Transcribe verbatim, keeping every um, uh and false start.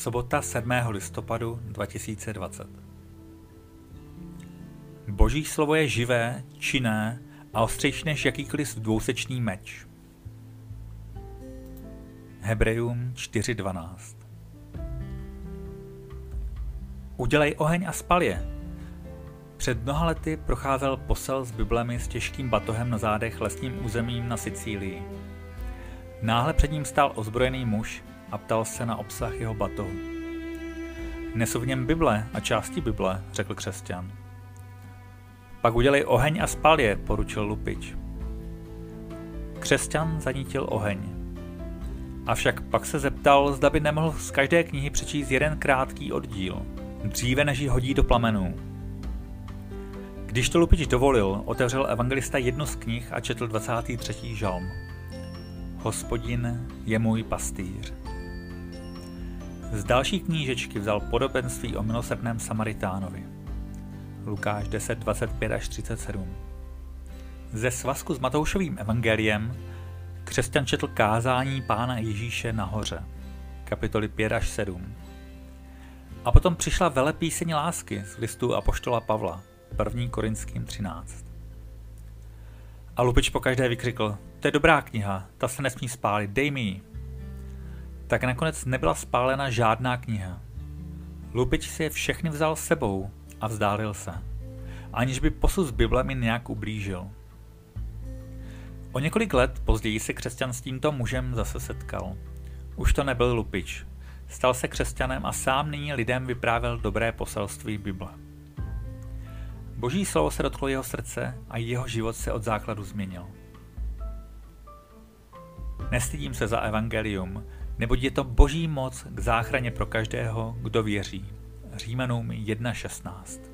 Sobota sedmého listopadu dva tisíce dvacet. Boží slovo je živé, činné a ostřejší než jakýkoliv dvousečný meč. Hebrejům čtyři dvanáct. Udělej oheň a spal je. Před mnoha lety procházel posel s biblemi s těžkým batohem na zádech lesním územím na Sicílii. Náhle před ním stál ozbrojený muž a ptal se na obsah jeho batohu. Nesu v něm Bible a části Bible, řekl křesťan. Pak udělej oheň a spal je, poručil lupič. Křesťan zanítil oheň. Avšak pak se zeptal, zda by nemohl z každé knihy přečíst jeden krátký oddíl, dříve než ji hodí do plamenů. Když to lupič dovolil, otevřel evangelista jednu z knih a četl dvacátý třetí žalm. Hospodin je můj pastýř. Z další knížečky vzal podobenství o milosrdném Samaritánovi. Lukáš deset dvacet pět až třicet sedm. Ze svazku s Matoušovým evangeliem křesťan četl kázání Pána Ježíše nahoře, kapitoly pět až sedm. A potom přišla velepíseň lásky z listu apoštola Pavla, první Korinským třináct. A lupič pokaždé vykřikl: to je dobrá kniha, ta se nesmí spálit, dej mi ji. Tak nakonec nebyla spálena žádná kniha. Lupič si je všechny vzal s sebou a vzdálil se, aniž by posus Bible mi nějak ublížil. O několik let později se křesťan s tímto mužem zase setkal. Už to nebyl lupič. Stal se křesťanem a sám nyní lidem vyprávěl dobré poselství Bible. Boží slovo se dotklo jeho srdce a jeho život se od základu změnil. Nestydím se za evangelium, neboť je to Boží moc k záchraně pro každého, kdo věří. Římanům jedna šestnáct.